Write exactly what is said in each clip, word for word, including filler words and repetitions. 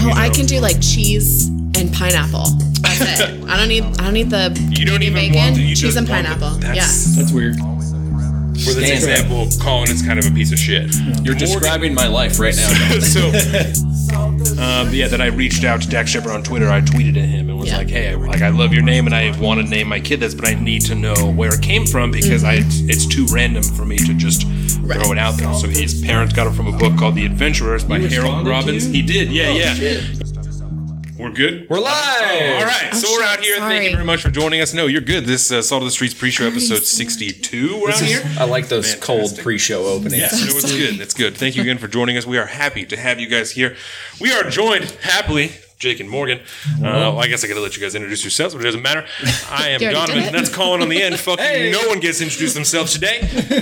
Oh, you know? I can do like cheese and pineapple. That's it. I don't need. I don't need the. You don't even bacon, want the, you cheese and pineapple. The, that's, yeah, that's weird. For this example, Colin is kind of a piece of shit. You're describing my life right now. so, um, yeah, that I reached out to Dax Shepard on Twitter. I tweeted at him and was yeah. like, "Hey, I, like I love your name and I want to name my kid this, but I need to know where it came from because mm-hmm. I it's too random for me to just right. throw it out there." So his parents got it from a book called The Adventurers by Harold Robbins. He did, yeah, oh, yeah. Shit. We're good? We're live! Oh, all right, oh, so we're out here. Sorry. Thank you very much for joining us. No, you're good. This uh, Salt of the Streets pre-show episode sixty-two. We're this out is, here. I like those Fantastic. cold pre-show openings. Yeah, so it's good. It's good. Thank you again for joining us. We are happy to have you guys here. We are joined happily, Jake and Morgan. Uh, well, I guess I got to let you guys introduce yourselves, but it doesn't matter. I am Donovan. And that's Colin on the end. Fucking hey. No one gets introduced themselves today.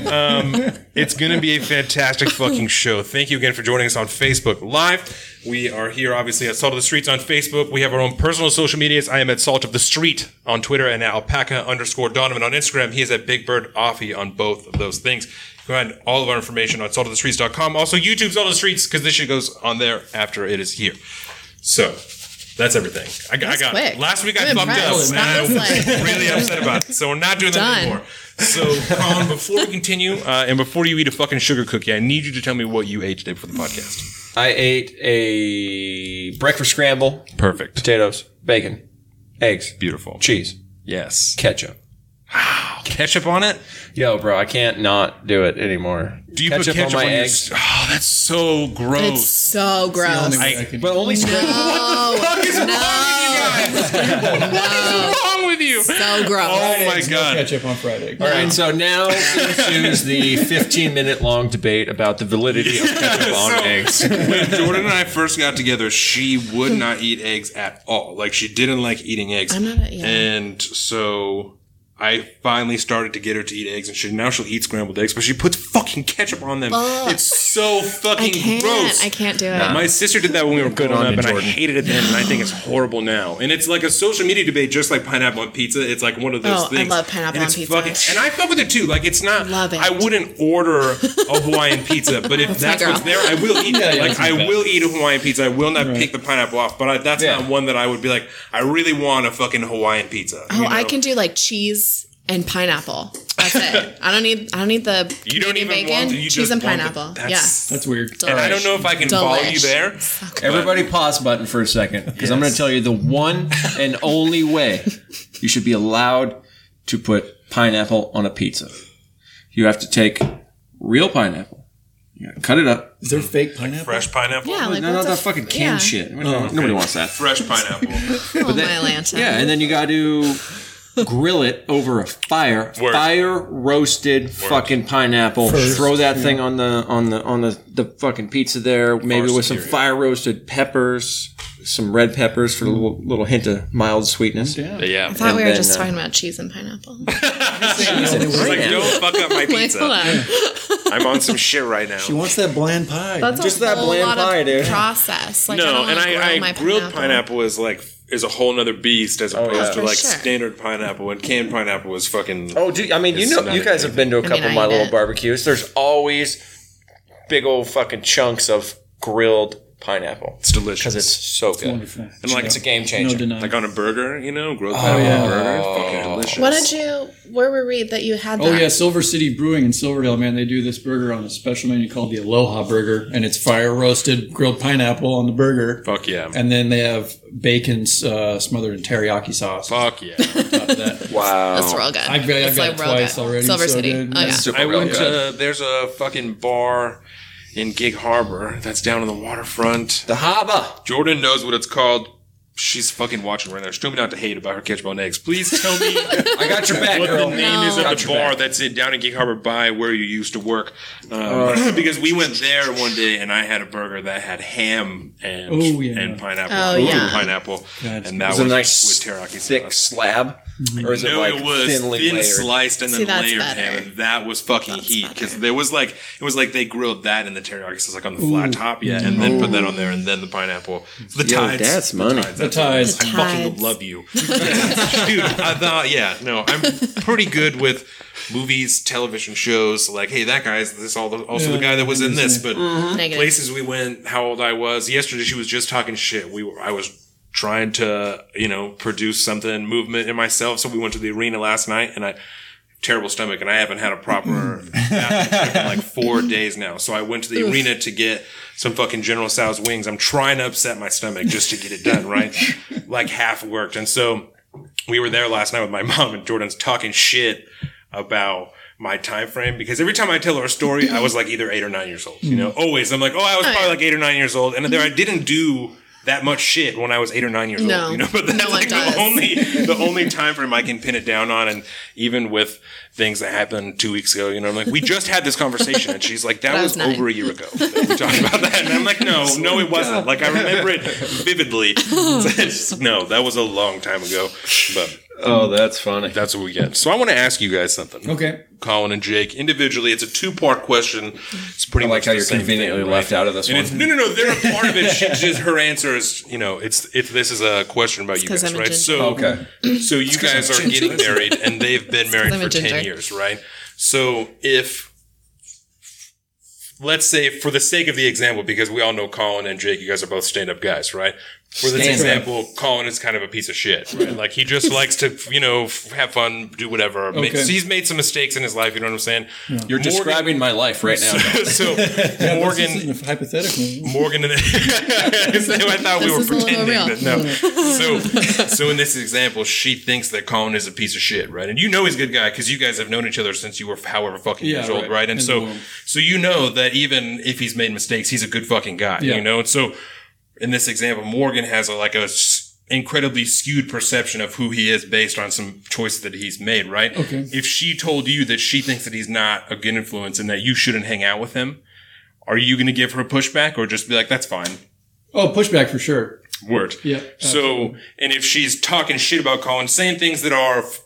Um, it's going to be a fantastic fucking show. Thank you again for joining us on Facebook Live. We are here, obviously, at Salt of the Streets on Facebook. We have our own personal social medias. I am at Salt of the Street on Twitter and at Alpaca underscore Donovan on Instagram. He is at Big Bird Offie on both of those things. Go ahead and all of our information on salt of the streets dot com. Also, YouTube Salt of the Streets, because this shit goes on there after it is here. So, that's everything. I, that's I got quick. It. Last week I'm I bumped up, and I was like really upset about it. So, we're not doing that anymore. So, Colin, um, before we continue, uh, and before you eat a fucking sugar cookie, I need you to tell me what you ate today for the podcast. I ate a breakfast scramble. Perfect. Potatoes, bacon, eggs. Beautiful. Cheese. Yes. Ketchup. Wow. Ketchup on it? Yo, bro, I can't not do it anymore. Do you ketchup put ketchup on my on eggs? Your, oh, that's so gross. It's so gross. It's I, I but only scramble. No. What the fuck is no. wrong with you guys? No. What is wrong with you? So gross. Oh, my God. No ketchup on fried eggs. All right, no. So now we choose the fifteen-minute long debate about the validity of ketchup on so, eggs. When Jordan and I first got together, she would not eat eggs at all. Like, she didn't like eating eggs. I'm not eating. And so... I finally started to get her to eat eggs, and she now she'll eat scrambled eggs, but she puts fucking ketchup on them. Ugh. It's so fucking I can't, gross. I can't do it. No. My sister did that when we were growing up, and Jordan. I hated it then, and I think it's horrible now. And it's like a social media debate, just like pineapple on pizza. It's like one of those oh, things. I love pineapple on pizza. Fucking, and I fuck with it, too. Like, it's not... Love it. I wouldn't order a Hawaiian pizza, but if that's, that's what's there, I will eat that. Like, I will eat a Hawaiian pizza. I will not right. pick the pineapple off, but I, that's yeah. not one that I would be like, I really want a fucking Hawaiian pizza. Oh, you know? I can do, like, cheese and pineapple. That's it. I don't need. I don't need the. You don't even bacon, want to, you cheese and pineapple. Yes, that's, yeah. that's weird. Delish. And I don't know if I can Delish. Follow you there. So everybody, pause button for a second because yes. I'm going to tell you the one and only way you should be allowed to put pineapple on a pizza. You have to take real pineapple. You gotta cut it up. Is there fake pineapple? Fresh pineapple? Yeah, like no, no, that fucking canned yeah. shit. Nobody, oh, okay. nobody wants that. Fresh pineapple. Oh, then, my Lanta. Yeah, and then you got to. Grill it over a fire, Word. fire roasted Word. fucking pineapple. First, Throw that yeah. thing on the on the on the, the fucking pizza there. Maybe First with some period. fire roasted peppers, some red peppers for a little little hint of mild sweetness. Yeah, yeah. I thought and we were then, just uh, talking about cheese and pineapple. Cheese and pineapple. Like, don't fuck up my pizza. Like, I'm on some shit right now. She wants that bland pie. That's just a that whole bland lot pie, of dude. Process. Like, no, I don't and I, I my grilled pineapple. pineapple is like. Is a whole nother beast as opposed oh, yeah. to like sure. standard pineapple, and canned pineapple is fucking. Oh, dude! I mean, you know, you guys have been to a couple I mean, of my little it. barbecues. There's always big old fucking chunks of grilled pineapple. It's delicious because it's so good. It's wonderful. And like, it's a game changer. No like on a burger, you know, grilled oh, pineapple yeah. on a burger, oh. fucking delicious. What did you? Where were we that you had? That? Oh yeah, Silver City Brewing in Silverdale, man. They do this burger on a special menu called the Aloha Burger, and it's fire roasted grilled pineapple on the burger. Fuck yeah! And then they have. Bacon uh, smothered in teriyaki sauce. Fuck yeah! That. Wow, that's real good. I've, I've got like it twice good. already. Silver so City. Good. Oh yeah. Super I went to. There's a fucking bar in Gig Harbor that's down on the waterfront. The harbor. Jordan knows what it's called. She's fucking watching right now. She's told me not to hate about her ketchup on eggs. Please tell me. I got your back, what girl. What the name no. is of got the bar back. That's in down in Gig Harbor by where you used to work. Um, uh, because we went there one day and I had a burger that had ham and, oh, yeah. and pineapple. Oh, yeah. Pineapple. God. And that was, was a nice with teriyaki thick sauce. Slab. Or is no, it, like it was thinly thin layered? sliced and then See, layered ham. That was fucking that's heat because there was like it was like they grilled that in the teriyaki sauce like on the flat Ooh. top, yeah, and oh. then put that on there and then the pineapple. The Yo, tides, that's money. The tides, the tides. I fucking love you, dude. I thought, yeah, no, I'm pretty good with movies, television shows. Like, hey, that guy's this all the, also yeah, the guy that was in this, but mm-hmm. places we went, how old I was. Yesterday, she was just talking shit. We were, I was. trying to, you know, produce something, movement in myself. So we went to the arena last night and I, terrible stomach, and I haven't had a proper bathroom in like four days now. So I went to the Oof. arena to get some fucking General Tso's wings. I'm trying to upset my stomach just to get it done, right? Like half worked. And so we were there last night with my mom and Jordan's talking shit about my time frame, because every time I tell her a story, I was like either eight or nine years old, you know, always. I'm like, oh, I was probably like eight or nine years old. And there I didn't do that much shit when I was eight or nine years no, old, you know, but that's no like the only, the only time frame I can pin it down on. And even with things that happened two weeks ago, you know, I'm like, we just had this conversation. And she's like, that, that was, was over a year ago that we talked about that. And I'm like, no, no, it wasn't. Like, I remember it vividly. No, that was a long time ago, but. Oh, that's funny. That's what we get. So I want to ask you guys something. Okay. Colin and Jake, individually, it's a two-part question. It's pretty I like much how the you're same conveniently thing, left right? out of this and one. It's, no, no, no. They're a part of it. She just her answer is, you know, it's if this is a question about it's you guys, I'm right? So, okay. So you it's guys are getting married, and they've been married for ten years, right? So if, let's say, for the sake of the example, because we all know Colin and Jake, you guys are both stand-up guys, right? For this example, Colin is kind of a piece of shit, right? Like, he just likes to, you know, f- have fun, do whatever. Okay. So he's made some mistakes in his life, you know what I'm saying? Yeah. You're Morgan, describing my life right now. So, so yeah, Morgan... This isn't a hypothetical. Morgan and... so I thought this we were pretending that... No. so, so in this example, she thinks that Colin is a piece of shit, right? And you know he's a good guy, because you guys have known each other since you were however fucking yeah, years right. old, right? And in so, so you know that even if he's made mistakes, he's a good fucking guy, yeah. you know? And so... in this example, Morgan has a, like a s- incredibly skewed perception of who he is based on some choices that he's made, right? Okay. If she told you that she thinks that he's not a good influence and that you shouldn't hang out with him, are you going to give her pushback or just be like, that's fine? Oh, pushback for sure. Word. Yeah. Absolutely. So, and if she's talking shit about Colin, saying things that are f-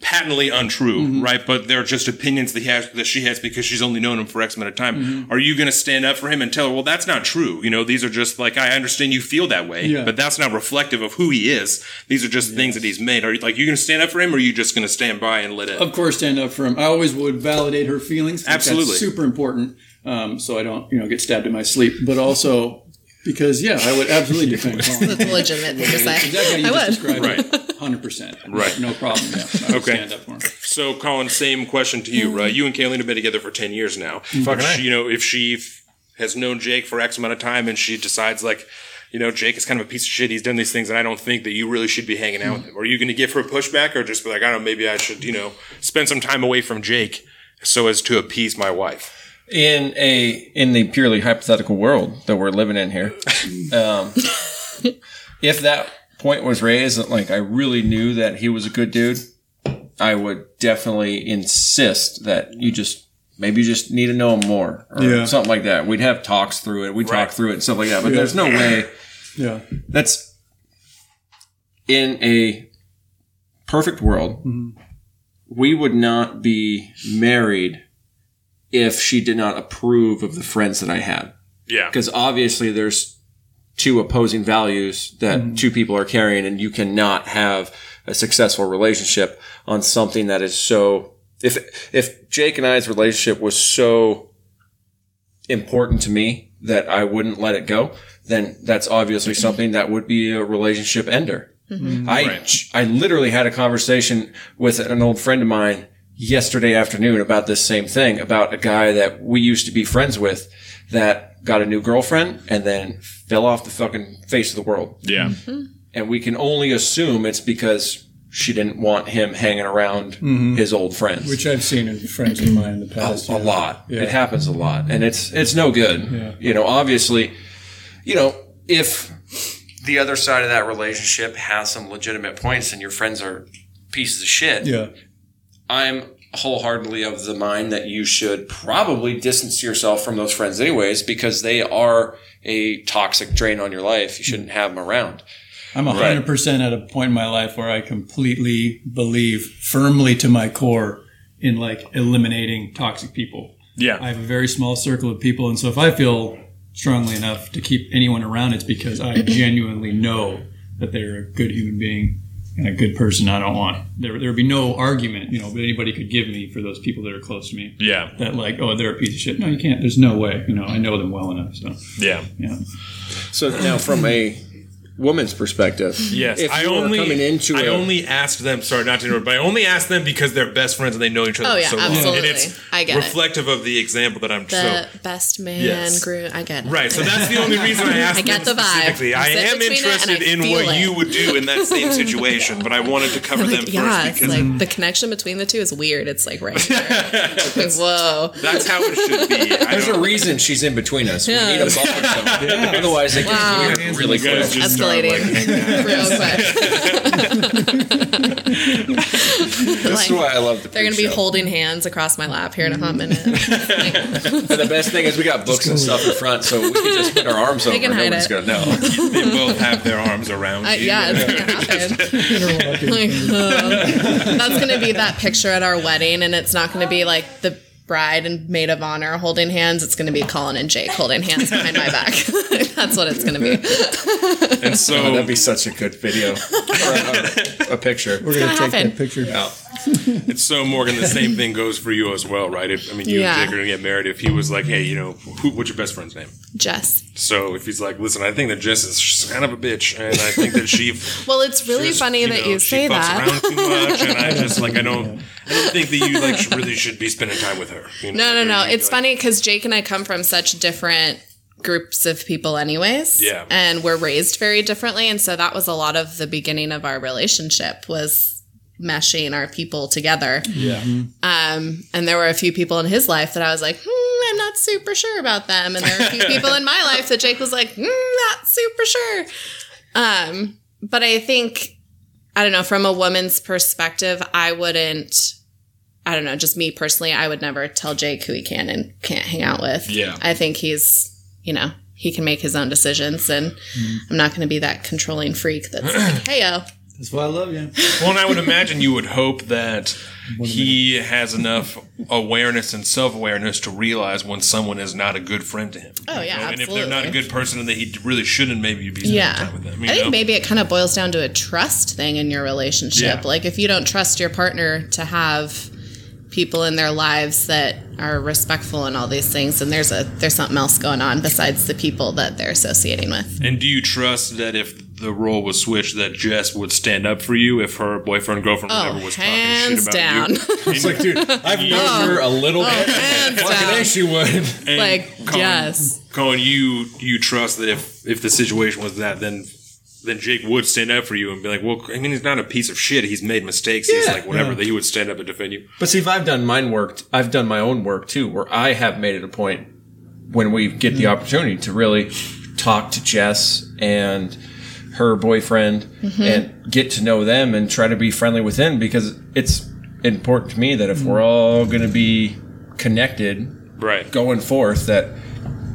patently untrue, mm-hmm. right? But they're just opinions that he has, that she has because she's only known him for X amount of time. Mm-hmm. Are you going to stand up for him and tell her, well, that's not true? You know, these are just like, I understand you feel that way, yeah. but that's not reflective of who he is. These are just yes. things that he's made. Are you like, you're going to stand up for him, or are you just going to stand by and let it? Of course, stand up for him. I always would validate her feelings. Absolutely. That's super important. Um, so I don't, you know, get stabbed in my sleep, but also because, yeah, I would absolutely defend Colin. That's a legitimate thing to say. Exactly how you just described it. Right. one hundred percent. Right. No problem. Yeah. I okay. Stand up for him. So, Colin, same question to you, right? You and Kayleen have been together for ten years now. Mm-hmm. Fuck, right. You know, if she f- has known Jake for X amount of time and she decides, like, you know, Jake is kind of a piece of shit. He's done these things, and I don't think that you really should be hanging out with him. Are you going to give her pushback or just be like, I don't know, maybe I should, you know, spend some time away from Jake so as to appease my wife? In a in the purely hypothetical world that we're living in here, um, if that point was raised that like I really knew that he was a good dude, I would definitely insist that you just maybe you just need to know him more or yeah. something like that. We'd have talks through it. We'd right. talk through it and stuff like that. But yeah. there's no way. Yeah, that's in a perfect world. Mm-hmm. We would not be married if she did not approve of the friends that I had. Yeah. Because obviously there's two opposing values that mm-hmm. two people are carrying, and you cannot have a successful relationship on something that is so – if if Jake and I's relationship was so important to me that I wouldn't let it go, then that's obviously something that would be a relationship ender. Mm-hmm. I, right. I literally had a conversation with an old friend of mine yesterday afternoon about this same thing, about a guy that we used to be friends with that got a new girlfriend and then fell off the fucking face of the world. Yeah. Mm-hmm. And we can only assume it's because she didn't want him hanging around mm-hmm. his old friends. Which I've seen in friends of mine in the past. A, yeah. a lot. Yeah. It happens a lot. And it's it's no good. Yeah. You know, obviously, you know, if the other side of that relationship has some legitimate points and your friends are pieces of shit. Yeah. I'm wholeheartedly of the mind that you should probably distance yourself from those friends anyways, because they are a toxic drain on your life. You shouldn't have them around. I'm one hundred percent right. at a point in my life where I completely believe firmly to my core in like eliminating toxic people. Yeah. I have a very small circle of people. And so if I feel strongly enough to keep anyone around, it's because I genuinely know that they're a good human being and a good person. I don't want there. There would be no argument, you know, that anybody could give me for those people that are close to me. Yeah. That like, oh, they're a piece of shit. No, you can't. There's no way. You know, I know them well enough. So yeah. Yeah. So now from a woman's perspective. Yes. If I only coming into I a, only asked them, sorry not to interrupt, but I only asked them because they're best friends and they know each other. Oh yeah, so absolutely. Long. And it's I get reflective it. Of the example that I'm the so, best man yes. group. I get it. Right. So that's the only reason I asked I them the specifically. I am interested I in what it. You would do in that same situation, yeah. but I wanted to cover like, them yeah, first. Because it's like the connection between the two is weird. It's like right there. Like, whoa. That's how it should be. I There's a reason she's in between us. We need a bond. Otherwise it gets weird really quick. Like, that's why I love the they're going to be show. Holding hands across my lap here in a hot minute. Like, the best thing is we got books and stuff in front, so we can just put our arms they over and no one's going to know. They both have their arms around uh, you. Yeah, it's going to happen. Like, oh. That's going to be that picture at our wedding, and it's not going to be like the bride and maid of honor holding hands. It's going to be Colin and Jake holding hands behind my back. That's what it's going to be. And so oh, that'd be such a good video or a, a picture. We're going to take happen. That picture out. And so Morgan, the same thing goes for you as well, right? If, I mean, you yeah. and Jake are going to get married. If he was like, hey, you know, who, what's your best friend's name? Jess. So if he's like, listen, I think that Jess is kind of a bitch, and I think that she. Well, it's really just, funny you know, that you say that. She fucks around too much, and I just like I don't. I don't think that you like really should be spending time with her. You know? No, no, no. Like, it's like, funny because Jake and I come from such different groups of people, anyways. Yeah. And we're raised very differently, and so that was a lot of the beginning of our relationship was meshing our people together. Yeah. Um, and there were a few people in his life that I was like, hmm, I'm not super sure about them. And there were a few people in my life that Jake was like, hmm, not super sure. Um, but I think, I don't know, from a woman's perspective, I wouldn't, I don't know, just me personally, I would never tell Jake who he can and can't hang out with. Yeah. I think he's, you know, he can make his own decisions and mm. I'm not going to be that controlling freak that's like, hey, yo. That's why I love you. Well, and I would imagine you would hope that he has enough awareness and self-awareness to realize when someone is not a good friend to him. Oh, yeah, know? Absolutely. And if they're not a good person, then he really shouldn't maybe be spending yeah. time with them. You I think know? Maybe it kind of boils down to a trust thing in your relationship. Yeah. Like, if you don't trust your partner to have people in their lives that are respectful and all these things, and there's a there's something else going on besides the people that they're associating with. And do you trust that if the role was switched, that Jess would stand up for you if her boyfriend, girlfriend, oh, whatever was talking shit about down. You? It's like, dude, I've known oh, her a little oh, bit. Hands fucking down. She would. And like, Colin, yes. Colin, you you trust that if if the situation was that, then. Then Jake would stand up for you and be like, well, I mean, he's not a piece of shit. He's made mistakes. Yeah, he's like, whatever. Yeah. That he would stand up and defend you. But see, if I've done mine work, I've done my own work, too, where I have made it a point when we get the opportunity to really talk to Jess and her boyfriend mm-hmm. and get to know them and try to be friendly with them, because it's important to me that if mm-hmm. we're all going to be connected right. going forth, that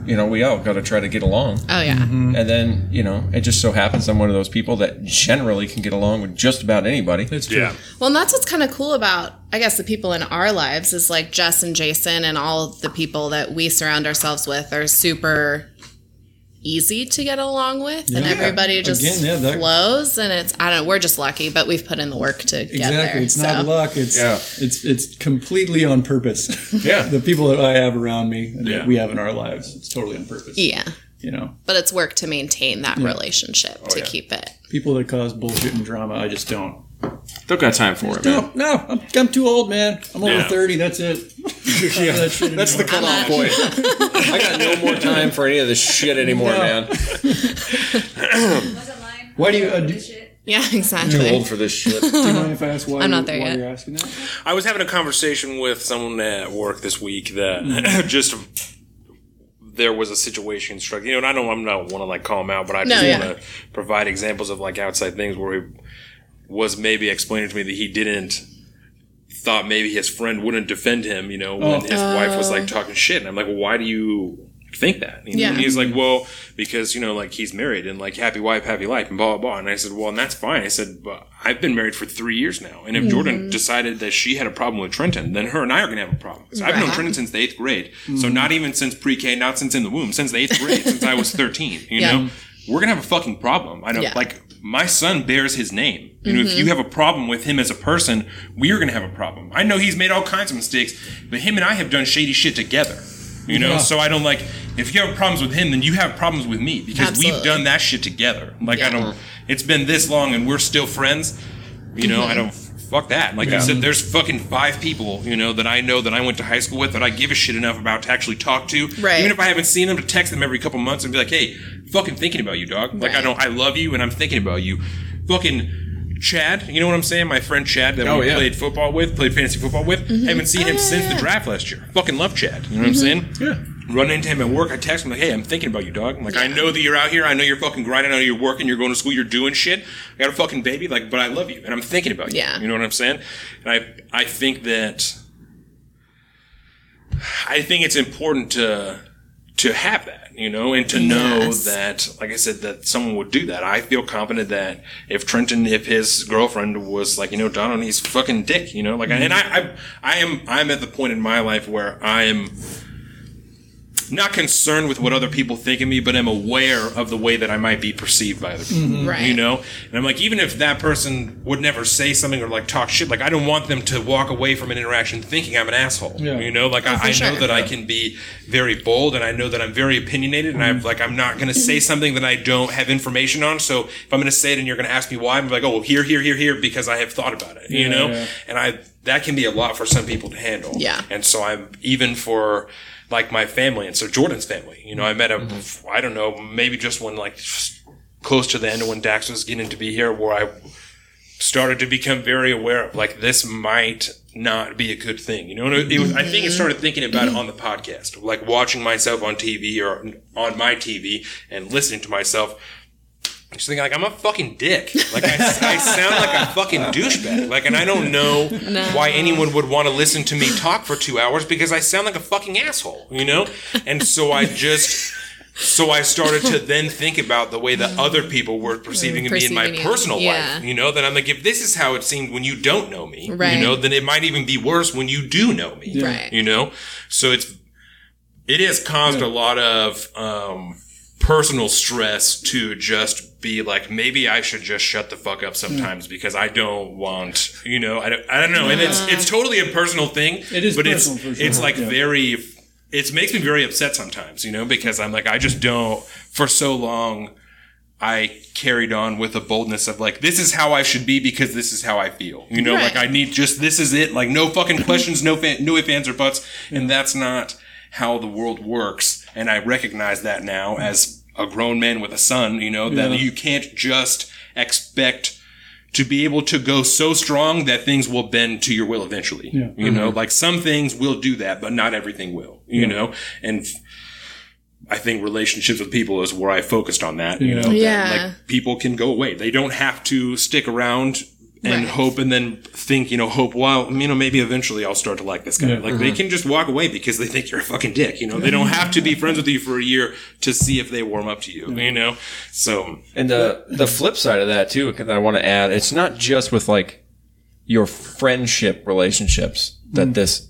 you know, we all got to try to get along. Oh, yeah. Mm-hmm. And then, you know, it just so happens I'm one of those people that generally can get along with just about anybody. That's true. Yeah. Well, and that's what's kind of cool about, I guess, the people in our lives is like Jess and Jason and all of the people that we surround ourselves with are super easy to get along with. Yeah. And everybody just Again, yeah, that, flows. And it's, I don't know, we're just lucky, but we've put in the work to exactly, get there. Exactly. It's so. Not luck. It's, yeah. it's it's completely on purpose. Yeah. The people that I have around me and yeah. that we have in our lives, it's totally on purpose. Yeah. You know. But it's work to maintain that yeah. relationship, oh, to yeah. keep it. People that cause bullshit and drama, I just don't. Don't got time for it, man. No, no, I'm, I'm too old, man. I'm over yeah. thirty. That's it. Yeah. That that's the cutoff point. I got no more time for any of this shit anymore, no. man. Wasn't mine. Why do you? Uh, do, yeah, exactly. Too old for this shit. Do you mind if I ask why? I'm not there why yet. You're asking that? I was having a conversation with someone at work this week that mm. just. There was a situation struck, you know, and I know I'm not want to like call them out, but I just no, want to yeah. provide examples of like outside things where we. Was maybe explaining to me that he didn't thought maybe his friend wouldn't defend him, you know, when oh. his uh. wife was like talking shit. And I'm like, well, why do you think that. You know? Yeah. And he's like, well, because, you know, like, he's married and, like, happy wife, happy life, and blah, blah, blah. And I said, well, and that's fine. I said, but I've been married for three years now. And if mm-hmm. Jordan decided that she had a problem with Trenton, then her and I are going to have a problem. So right. I've known Trenton since the eighth grade. Mm-hmm. So not even since pre-K, not since in the womb, since the eighth grade, since I was thirteen, you yeah. know? We're going to have a fucking problem. I know, yeah. like, my son bears his name. You know, mm-hmm. if you have a problem with him as a person, we are going to have a problem. I know he's made all kinds of mistakes, but him and I have done shady shit together. You know, yeah. so I don't like, if you have problems with him, then you have problems with me because Absolutely. We've done that shit together. Like, yeah. I don't, it's been this long and we're still friends. You know, mm-hmm. I don't, fuck that. Like yeah. I said, there's fucking five people, you know, that I know that I went to high school with that I give a shit enough about to actually talk to. Right. Even if I haven't seen them, to text them every couple months and be like, hey, fucking thinking about you, dog. Like, right. I don't, I love you and I'm thinking about you. Fucking Chad, you know what I'm saying? My friend Chad that oh, we yeah. played football with, played fantasy football with. Mm-hmm. Haven't seen him oh, yeah, since yeah. the draft last year. Fucking love Chad. You know mm-hmm. what I'm saying? Yeah. Run into him at work. I text him like, hey, I'm thinking about you, dog. I'm like, yeah. I know that you're out here. I know you're fucking grinding. I know you're working. You're going to school. You're doing shit. I got a fucking baby. Like, but I love you. And I'm thinking about you. Yeah. You know what I'm saying? And I, I think that... I think it's important to to have that. You know, and to know yes. that, like I said, that someone would do that. I feel confident that if Trenton, if his girlfriend was like, you know, Donald, he's fucking dick, you know, like, mm-hmm. and I, I, I am, I'm at the point in my life where I am not concerned with what other people think of me, but I'm aware of the way that I might be perceived by other people, mm-hmm. right. you know? And I'm like, even if that person would never say something or like talk shit, like I don't want them to walk away from an interaction thinking I'm an asshole, yeah. you know? Like oh, I, I sure. know that yeah. I can be very bold and I know that I'm very opinionated and I'm like, I'm not going to say something that I don't have information on. So if I'm going to say it and you're going to ask me why, I'm like, oh, well, here, here, here, here, because I have thought about it, yeah, you know? Yeah. And I, that can be a lot for some people to handle. Yeah. And so I'm even for, like my family, and so Jordan's family, you know, I met him, mm-hmm. I don't know, maybe just when like close to the end of when Dax was getting to be here, where I started to become very aware of like this might not be a good thing, you know. And it was, mm-hmm. I think I started thinking about mm-hmm. it on the podcast, like watching myself on T V or on my T V and listening to myself. I'm just thinking, like, I'm a fucking dick. Like, I, I sound like a fucking douchebag. Like, and I don't know no. why anyone would want to listen to me talk for two hours because I sound like a fucking asshole, you know? And so I just... So I started to then think about the way that other people were perceiving me in my personal yeah. life. You know, that I'm like, if this is how it seemed when you don't know me, right. you know, then it might even be worse when you do know me, right. you know? So it's... It has caused a lot of... um personal stress to just be like, maybe I should just shut the fuck up sometimes mm. because I don't want, you know, I don't, I don't know. And it's it's totally a personal thing. It is, but it's sure. it's like yeah. very, it makes me very upset sometimes, you know, because I'm like, I just don't, for so long, I carried on with a boldness of like, this is how I should be because this is how I feel, you know, right. like I need just, this is it, like no fucking questions, no, fan, no ifs, ands, or buts. Yeah. And that's not how the world works. And I recognize that now as a grown man with a son, you know, that yeah. you can't just expect to be able to go so strong that things will bend to your will eventually. Yeah. You mm-hmm. know, like some things will do that, but not everything will, you yeah. know, and I think relationships with people is where I focused on that, you know, yeah. that, like people can go away. They don't have to stick around and right. hope and then think, you know, hope, well, you know, maybe eventually I'll start to like this guy. Yeah. Like, mm-hmm. they can just walk away because they think you're a fucking dick, you know? They don't have to be friends with you for a year to see if they warm up to you, mm-hmm. you know? So. And the the flip side of that, too, because I want to add, it's not just with, like, your friendship relationships that mm-hmm. this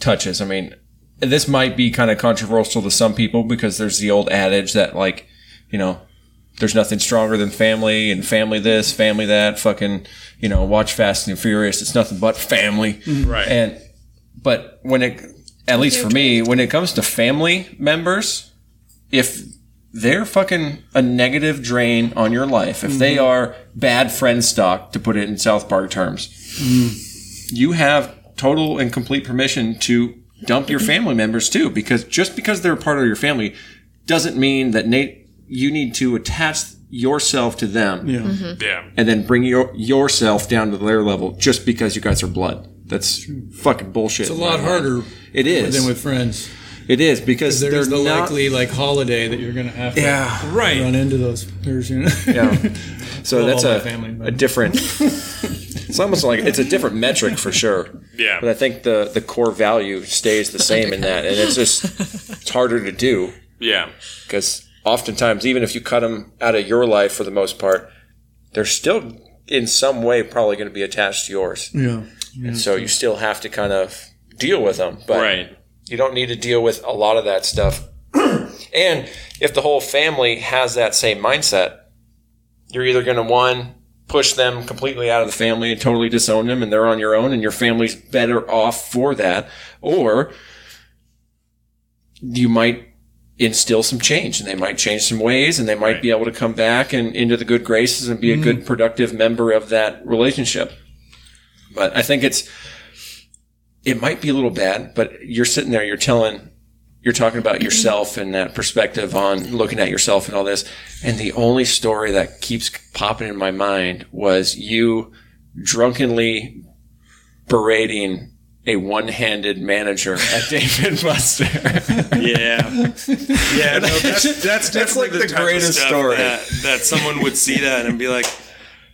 touches. I mean, this might be kind of controversial to some people because there's the old adage that, like, you know, there's nothing stronger than family and family this, family that, fucking, you know, watch Fast and Furious. It's nothing but family. Right. And, but when it, at least for me, when it comes to family members, if they're fucking a negative drain on your life, if mm-hmm. they are bad friend stock, to put it in South Park terms, mm. you have total and complete permission to dump your family members too, because just because they're a part of your family doesn't mean that Nate, you need to attach yourself to them yeah. Mm-hmm. yeah, and then bring your yourself down to their level just because you guys are blood. That's true. Fucking bullshit. It's a lot harder it is. Than with friends. It is because there's the not, likely like holiday that you're going to have to yeah, right. run into those. You know? Yeah. So well, that's a, family, a different... It's almost like it's a different metric for sure. Yeah. But I think the, the core value stays the same in that. And it's just, it's harder to do. Yeah. Because oftentimes, even if you cut them out of your life for the most part, they're still in some way probably going to be attached to yours. Yeah. yeah and so true. You still have to kind of deal with them. But right. you don't need to deal with a lot of that stuff. And if the whole family has that same mindset, you're either going to, one, push them completely out of the family and totally disown them, and they're on your own, and your family's better off for that. Or you might instill some change, and they might change some ways, and they might right. be able to come back and into the good graces and be mm-hmm. a good, productive member of that relationship. But I think it's it might be a little bad, but you're sitting there, you're telling... You're talking about yourself and that perspective on looking at yourself and all this. And the only story that keeps popping in my mind was you drunkenly berating a one-handed manager at Dave and Buster. Yeah. Yeah, no, that's, that's, that's like the, the greatest story. That, that someone would see that and be like,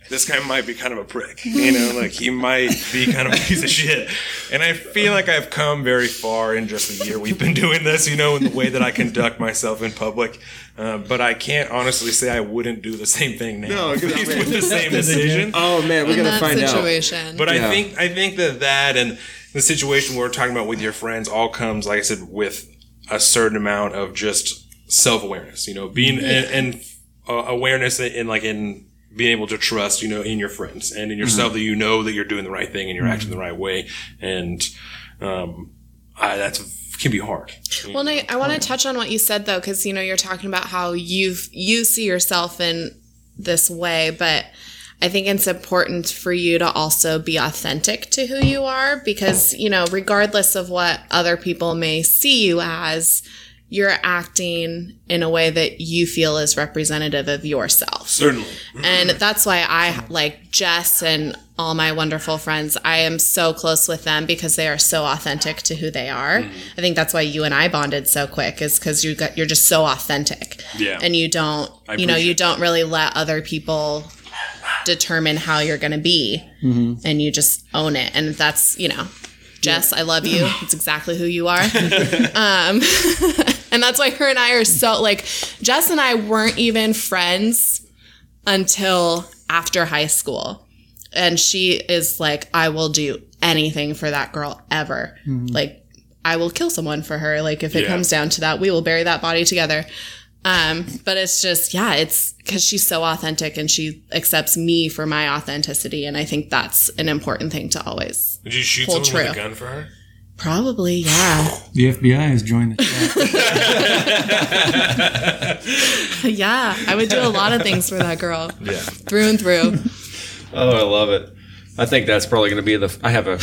this guy might be kind of a prick, you know, like he might be kind of a piece of shit. And I feel like I've come very far in just the year we've been doing this, you know, in the way that I conduct myself in public. Uh, but I can't honestly say I wouldn't do the same thing now. No, at least with the same decision. Oh man, we're going to find situation. out. But yeah. I think, I think that that and the situation we're talking about with your friends all comes, like I said, with a certain amount of just self-awareness, you know, being yeah. and, and uh, awareness in like in, being able to trust, you know, in your friends and in yourself mm-hmm. that you know that you're doing the right thing and you're mm-hmm. acting the right way. And um, that can be hard. Well, and I, I want to touch on what you said, though, because, you know, you're talking about how you've you see yourself in this way. But I think it's important for you to also be authentic to who you are because, you know, regardless of what other people may see you as, you're acting in a way that you feel is representative of yourself. Certainly. And that's why I, like Jess and all my wonderful friends, I am so close with them because they are so authentic to who they are. Mm-hmm. I think that's why you and I bonded so quick is because you got, you're just so authentic. Yeah. And you don't, you know, you don't really let other people determine how you're going to be. Mm-hmm. And you just own it. And that's, you know... Jess, I love you. It's exactly who you are. Um, and that's why her and I are so, like, Jess and I weren't even friends until after high school. And she is like, I will do anything for that girl ever. Mm-hmm. Like, I will kill someone for her. Like, if it yeah. comes down to that, we will bury that body together. Um, but it's just, yeah, it's because she's so authentic and she accepts me for my authenticity. And I think that's an important thing to always hold true. Did you shoot someone with a gun for her? Probably, yeah. The F B I has joined the chat. Yeah, I would do a lot of things for that girl. Yeah. Through and through. Oh, I love it. I think that's probably going to be the. I have a,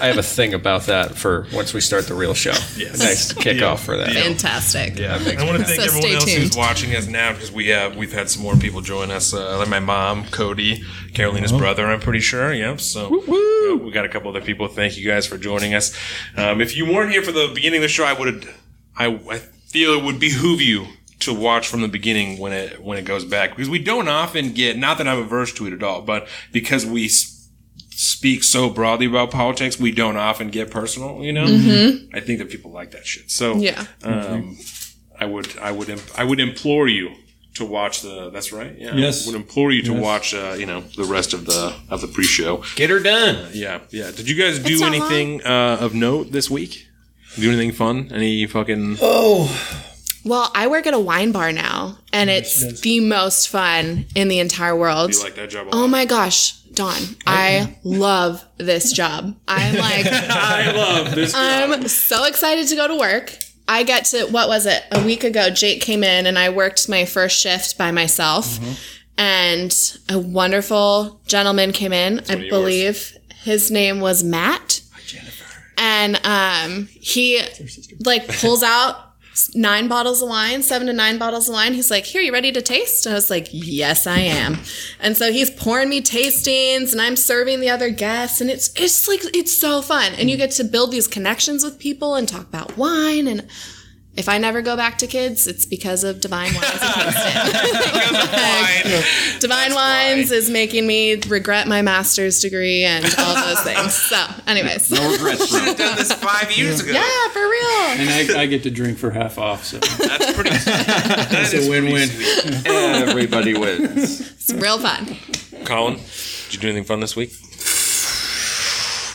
I have a thing about that for once we start the real show. Yes. Nice kickoff yeah. for that. Fantastic. Yeah, I want to thank so everyone else tuned. Who's watching us now because we have we've had some more people join us. Uh, like my mom, Cody, Carolina's oh. brother. I'm pretty sure. Yep. Yeah, so uh, we got a couple other people. Thank you guys for joining us. Um, if you weren't here for the beginning of the show, I would. I I feel it would behoove you to watch from the beginning when it when it goes back because we don't often get. Not that I'm averse to it at all, but because we. speak so broadly about politics, we don't often get personal, you know? Mm-hmm. I think that people like that shit. So yeah. um, I would I would imp- I would implore you to watch the that's right? Yeah. Yes. I would implore you to yes. watch uh, you know, the rest of the of the pre-show. Get her done. Uh, yeah. Yeah. Did you guys do anything uh, of note this week? Do anything fun? Any fucking Oh Well, I work at a wine bar now, and yes, it's the most fun in the entire world. Do you like that job a lot? Oh my gosh, Dawn, I love this job. I'm like, I love this job. I'm so excited to go to work. I get to, what was it? A week ago, Jake came in, and I worked my first shift by myself, mm-hmm. and a wonderful gentleman came in. I believe his name was Matt. Hi, Jennifer. And um, he, like, pulls out nine bottles of wine, seven to nine bottles of wine. He's like, here, you ready to taste? And I was like, yes, I am. And so he's pouring me tastings and I'm serving the other guests. And it's, it's like, it's so fun. And you get to build these connections with people and talk about wine. And If I never go back to kids, it's because of Divine Wines in Kingston. Like, Divine That's Wines why. Is making me regret my master's degree and all those things. So, anyways. No regrets. Should have done this five years yeah. ago. Yeah, for real. And I, I get to drink for half off, so. That's pretty sweet. That That's a win-win. Win. Everybody wins. It's real fun. Colin, did you do anything fun this week?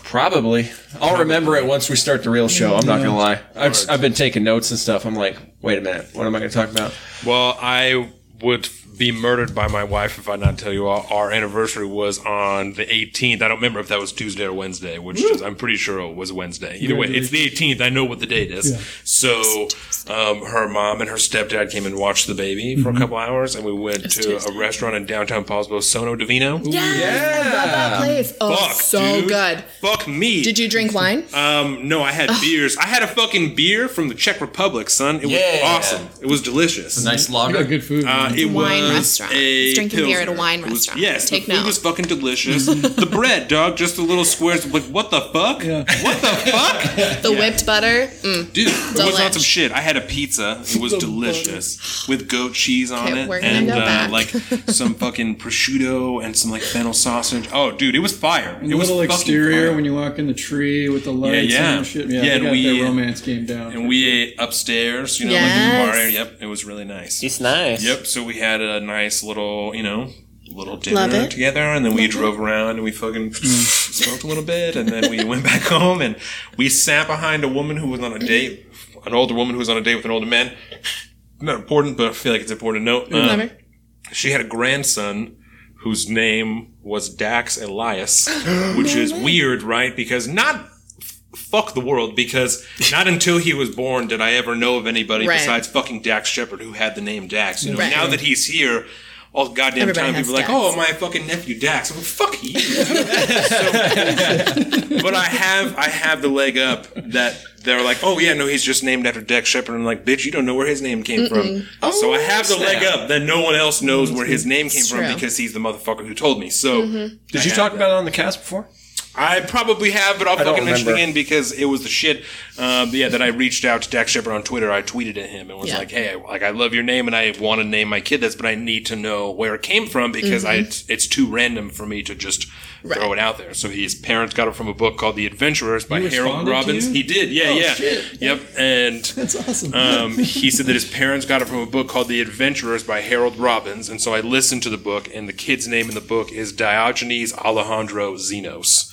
Probably. I'll remember it once we start the real show. I'm not going to lie. I've, I've been taking notes and stuff. I'm like, wait a minute. What am I going to talk about? Well, I would be murdered by my wife if I not tell you all. Our anniversary was on the eighteenth. I don't remember if that was Tuesday or Wednesday, which is, I'm pretty sure it was Wednesday. Either way, it's the eighteenth. I know what the date is. Yeah. So um, her mom and her stepdad came and watched the baby mm-hmm. for a couple hours, and we went it's to Tuesday. A restaurant in downtown Paulsboro, Sogno di Vino. Yes! Yeah, I love that place. Oh, Fuck, so dude. good. Fuck me. Did you drink wine? Um, no, I had oh. beers. I had a fucking beer from the Czech Republic, son. It was yeah. awesome. It was delicious. A nice lager. You got good food. Uh, it wine. was. Restaurant. He's drinking pilsner. Beer at a wine restaurant. Was, yes, Take the food note. was fucking delicious. The bread, dog, just the little squares. Like, what the fuck? Yeah. What the fuck? The yeah. whipped butter. Mm. Dude, Delish. It was on some shit. I had a pizza. It was delicious. With goat cheese on okay, it. We're gonna and go uh, back. Like some fucking prosciutto and some like fennel sausage. Oh, dude, it was fire. And it was fucking fire. Little exterior when you walk in the tree with the lights yeah, yeah. and shit. Yeah, yeah and got we ate, romance game down. And we sure. ate upstairs, you know, yes. like in the bar. Yep, it was really nice. It's nice. Yep, so we had a a nice little, you know, little dinner together, and then we drove around and we fucking smoked a little bit, and then we went back home and we sat behind a woman who was on a date, an older woman who was on a date with an older man. Not important, but I feel like it's important to note. Uh, she had a grandson whose name was Dax Elias, which is weird, right? Because not fuck the world, because not until he was born did I ever know of anybody right. besides fucking Dax Shepard who had the name Dax. You know, right. Now that he's here, all the goddamn Everybody time people are like, oh, my fucking nephew Dax. I'm like, fuck you. So, but I have I have the leg up that they're like, oh, yeah, no, he's just named after Dax Shepard. I'm like, bitch, you don't know where his name came Mm-mm. from. Oh, so I have the leg up that no one else knows where his name came from because he's the motherfucker who told me. So, mm-hmm. Did you talk that. about it on the cast before? I probably have, but I'll I fucking mention it again because it was the shit. Um, yeah, that I reached out to Dax Shepard on Twitter. I tweeted at him and was yeah. like, "Hey, I, like I love your name and I want to name my kid this, but I need to know where it came from because mm-hmm. I it's, it's too random for me to just right. throw it out there." So his parents got it from a book called The Adventurers by Harold Robbins. He did, yeah, oh, yeah, shit. yep. And that's awesome. um, he said that his parents got it from a book called The Adventurers by Harold Robbins, and so I listened to the book, and the kid's name in the book is Diogenes Alejandro Zenos.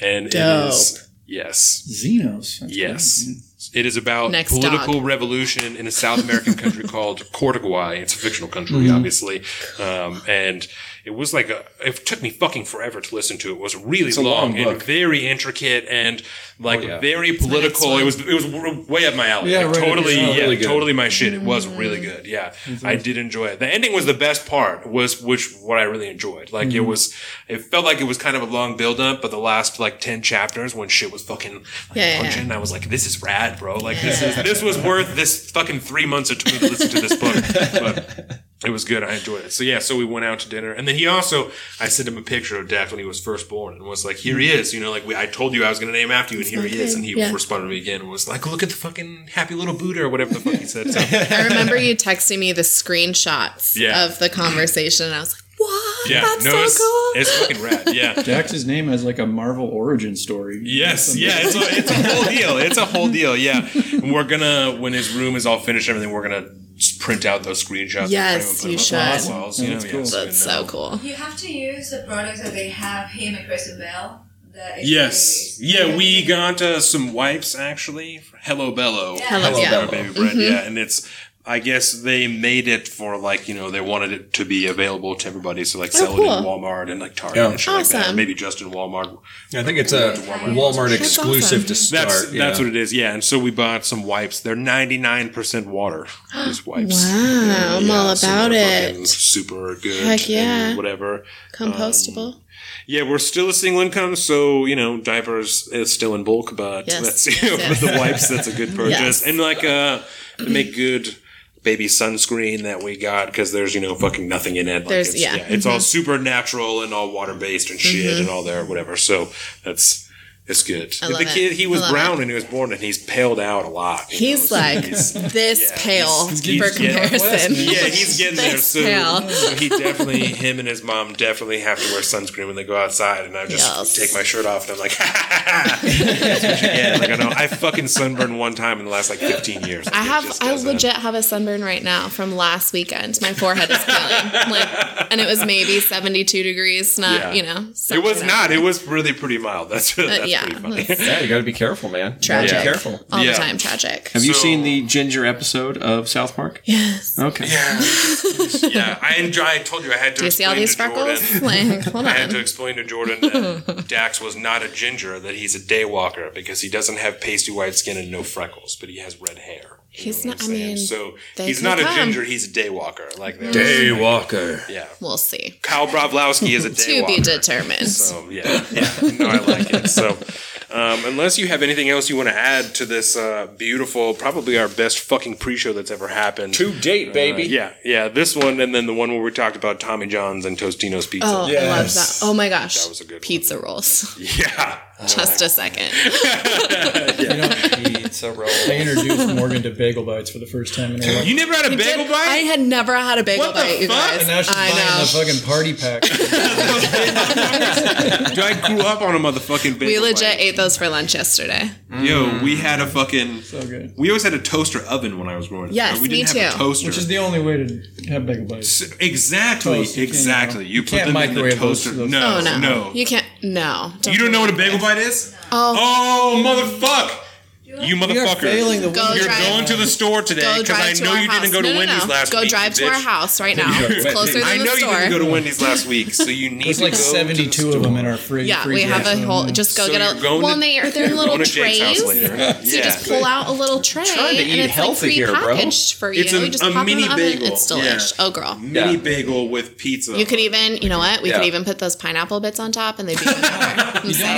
And Dope. it is, yes. Zenos. That's yes. Great. It is about Next political dog. revolution in a South American country called Corteguay. It's a fictional country, mm-hmm. obviously. Um, and it was like a, it took me fucking forever to listen to. It was really it's long, long and very intricate and like oh, yeah. very political. It was, it was way up my alley. Yeah, like right, totally, yeah, really totally my shit. It was really good. Yeah. Mm-hmm. I did enjoy it. The ending was the best part was, which what I really enjoyed. Like mm-hmm. it was, it felt like it was kind of a long build up, but the last like ten chapters when shit was fucking like, yeah, punching, yeah. I was like, this is rad, bro. Like this is, this was worth this fucking three months it took me to listen to this book. But it was good. I enjoyed it. So yeah, so we went out to dinner, and then he also, I sent him a picture of Dax when he was first born, and was like, "Here he is." You know, like we, I told you I was going to name after you, and here he is. And he yeah. responded to me again, and was like, "Look at the fucking happy little Buddha," or whatever the fuck he said. So. I remember you texting me the screenshots yeah. of the conversation, and I was like, "What? Yeah. That's no, so it's, cool! It's fucking rad." Yeah, Dax's name has like a Marvel origin story. Yes, yeah, it's a, it's a whole deal. It's a whole deal. Yeah, and we're gonna when his room is all finished, everything we're gonna. print out those screenshots. Yes, you should. Walls, you yeah, know, that's, cool. Yes, that's so cool. You have to use the products that they have here at Crystal Bell. Yes. Yeah, we got uh, some wipes, actually. Hello Bello. Yeah. Hello, Hello Bello. Baby bread, mm-hmm. yeah. And it's, I guess they made it for, like, you know, they wanted it to be available to everybody. So, like, sell oh, cool. it in Walmart and, like, Target yeah. and shit awesome. like that. Maybe just in Walmart. Yeah, I think it's a Walmart, Walmart exclusive awesome. to start. That's, that's what it is, yeah. And so we bought some wipes. They're ninety-nine percent water, these wipes. Wow, yeah, I'm yeah, all about it. Super good. Heck yeah. Whatever. Compostable. Um, Yeah, we're still a single income, so, you know, diapers is still in bulk, but yes, that's, yes, you know, yes. the wipes, that's a good purchase. Yes. And, like, uh, they make good baby sunscreen that we got because there's, you know, fucking nothing in it. Like it's, yeah. yeah. It's mm-hmm. all super natural and all water-based and shit mm-hmm. and all there, whatever. So that's... It's good. I love the kid, it. He was brown it. when he was born, and he's paled out a lot. He's know? like he's, this yeah, pale he's, he's, for he's comparison. Getting, yeah, he's getting there soon. Pale. So he definitely, him and his mom definitely have to wear sunscreen when they go outside, and I just yes. take my shirt off, and I'm like, ha ha ha. That's what you get. Like, I know I fucking sunburned one time in the last like fifteen years. Like, I have, I legit have a sunburn right now from last weekend. My forehead is killing. Like, and it was maybe seventy-two degrees. Not, yeah. you know. It was not. It was really pretty mild. That's really. Uh, yeah. Yeah, you gotta be careful, man. Tragic. Yeah. Careful. All yeah. the time, tragic. Have so, you seen the Ginger episode of South Park? Yes. Okay. Yeah. yeah. I enjoy, I told you I had to Do explain you see all these to freckles? Jordan. Like, hold on. I had to explain to Jordan that Dax was not a ginger, that he's a daywalker because he doesn't have pasty white skin and no freckles, but he has red hair. You he's not, I mean, so he's not come. a ginger, he's a daywalker. Like Daywalker. Like, yeah. We'll see. Kyle Brovlowski is a daywalker. To be determined. So, yeah. yeah. No, I like it. So, um, unless you have anything else you want to add to this uh, beautiful, probably our best fucking pre-show that's ever happened. To date, baby. Uh, yeah. Yeah. This one and then the one where we talked about Tommy John's and Tostinos pizza. Oh, yes. I love that. Oh, my gosh. That was a good Pizza one. rolls. Yeah. Just a second. yeah. You don't need to roll. I introduced Morgan to Bagel Bites for the first time in her life. You never had a bagel bite? I had never had a bagel what bite, the you fuck? guys. And now she's I buying know. the fucking party pack. I grew up on a motherfucking bagel bite. We legit bite. ate those for lunch yesterday. Mm. Yo, we had a fucking... So good. We always had a toaster oven when I was growing up. Yes, we didn't me have too. A toaster. Which is the only way to have bagel bites. So, exactly. Toast, exactly. You, you put them in the toaster. Those, those no, oh, no. No. You can't... No. Don't you don't know what a bagel bite is? Oh, oh motherfuck! You motherfucker! You're going to the store today because I know you didn't go to Wendy's last week. Go drive to our house right now. It's closer than the store. I know you didn't go to Wendy's last week, so you need to go to the store. There's like seventy-two of them in our fridge. Yeah, we have a whole. Just go get a. Well, they're in little trays. So you just pull out a little tray and it's like pre-packaged for you. You just pop it in the oven. It's delish. Oh, girl. Mini bagel with pizza. You could even, you know what? We could even put those pineapple bits on top, and they'd be. You don't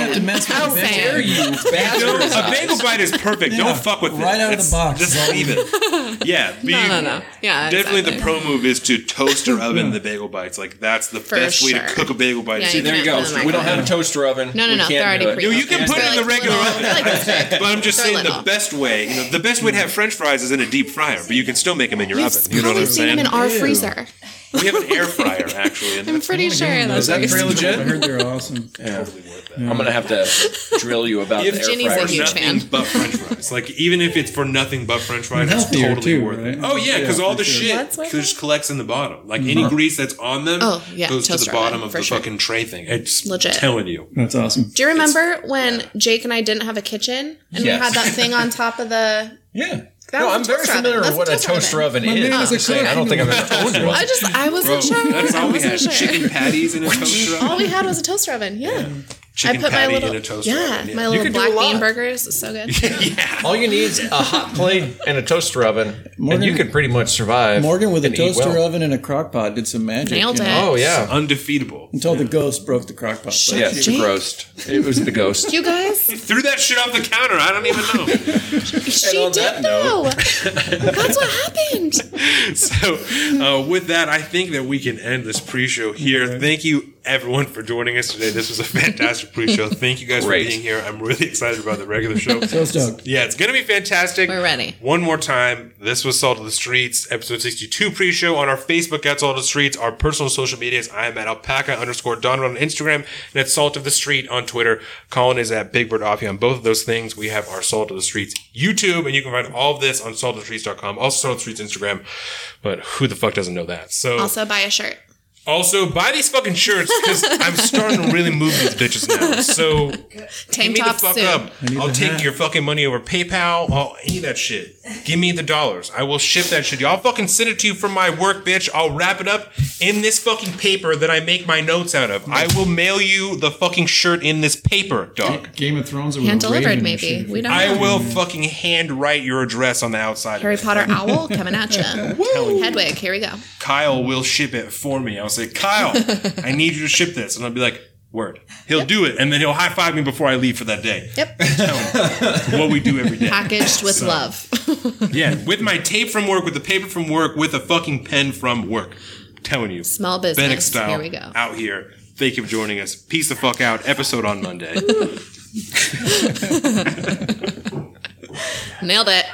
have to mess with a bagel. A bagel bite is. Perfect. Yeah. Don't fuck with it. Right out of the box. Just leave it. Yeah. Be, no, no, no. Yeah, definitely exactly. The pro move is to toaster oven the bagel bites. Like, that's the For best sure. way to cook a bagel bite. Yeah, See, there you go. The we don't have a toaster oven. No, no, we no. They're already pre-cooked. No, you can put it in like the regular little, oven. Like but I'm just they're saying little. the best way, you know, the best way to have French fries is in a deep fryer, but you can still make them in your You've oven. You know what I'm saying? Them in our Ew. freezer. We have an air fryer, actually. I'm pretty sure. Is that pretty legit? I heard they're awesome. Totally worth it. I'm going to have to drill you about the air fryer. Ginny's a huge fan. French fries. Like, even if it's for nothing but French fries, it's totally too, worth right? it. Oh, yeah, because yeah, all the sure. shit just collects in the bottom. Like, any huh. grease that's on them oh, yeah, goes to the bottom of the sure. fucking tray thing. It's legit. Telling you. That's awesome. Do you remember it's, when yeah. Jake and I didn't have a kitchen? And yes. we had that thing on top of the... Yeah. That no, I'm very familiar with what a toaster oven, oven is. I'm saying, I don't think I've ever owned one. I just, I wasn't Bro, sure. That's all we had. Sure. Chicken patties in a toaster oven. All we had was a toaster oven, yeah. Chicken I put patty my little, in a toaster yeah, oven. Yeah, my little black bean burgers. It's so good. yeah. yeah. All you need is a hot plate and a toaster oven, Morgan, and you could pretty much survive. Morgan with a toaster well. oven and a crock pot did some magic. Nailed it. Know? Oh, yeah. Undefeatable. Until yeah. the ghost broke the crock pot. Shut yes, Jake. the ghost. It was the ghost. You guys? You threw that shit off the counter. I don't even know. she did, that though. That's what happened. So, uh, with that, I think that we can end this pre-show here. Okay. Thank you, everyone, for joining us today. This was a fantastic pre-show. Thank you guys Great. for being here. I'm really excited about the regular show. So stoked. Yeah, it's going to be fantastic. We're ready. One more time, this was Salt of the Streets, episode sixty-two pre-show on our Facebook at Salt of the Streets. Our personal social medias, I am at alpaca underscore Donald on Instagram and at Salt of the Street on Twitter. Colin is at Big Bird Offie on both of those things. We have our Salt of the Streets YouTube, and you can find all of this on salt of the streets dot com. Also Salt of the Streets Instagram, but who the fuck doesn't know that? So also buy a shirt. Also, buy these fucking shirts because I'm starting to really move these bitches now. So, Tame give me the fuck soon. up. I'll take hat. your fucking money over PayPal. I'll any of that shit. Give me the dollars. I will ship that shit to you. I'll fucking send it to you from my work, bitch. I'll wrap it up in this fucking paper that I make my notes out of. I will mail you the fucking shirt in this paper, dog. Game of Thrones. Hand delivered, maybe. We don't I know. will fucking hand write your address on the outside. Harry Potter owl coming at you. Hedwig, here we go. Kyle will ship it for me. I'll say, Kyle, I need you to ship this. And I'll be like, word. He'll yep. do it. And then he'll high five me before I leave for that day. Yep. So, what we do every day. Packaged with so, love. yeah. With my tape from work, with the paper from work, with a fucking pen from work. I'm telling you. Small business. Bennick style. Here we go. Out here. Thank you for joining us. Peace the fuck out. Episode on Monday. Nailed it.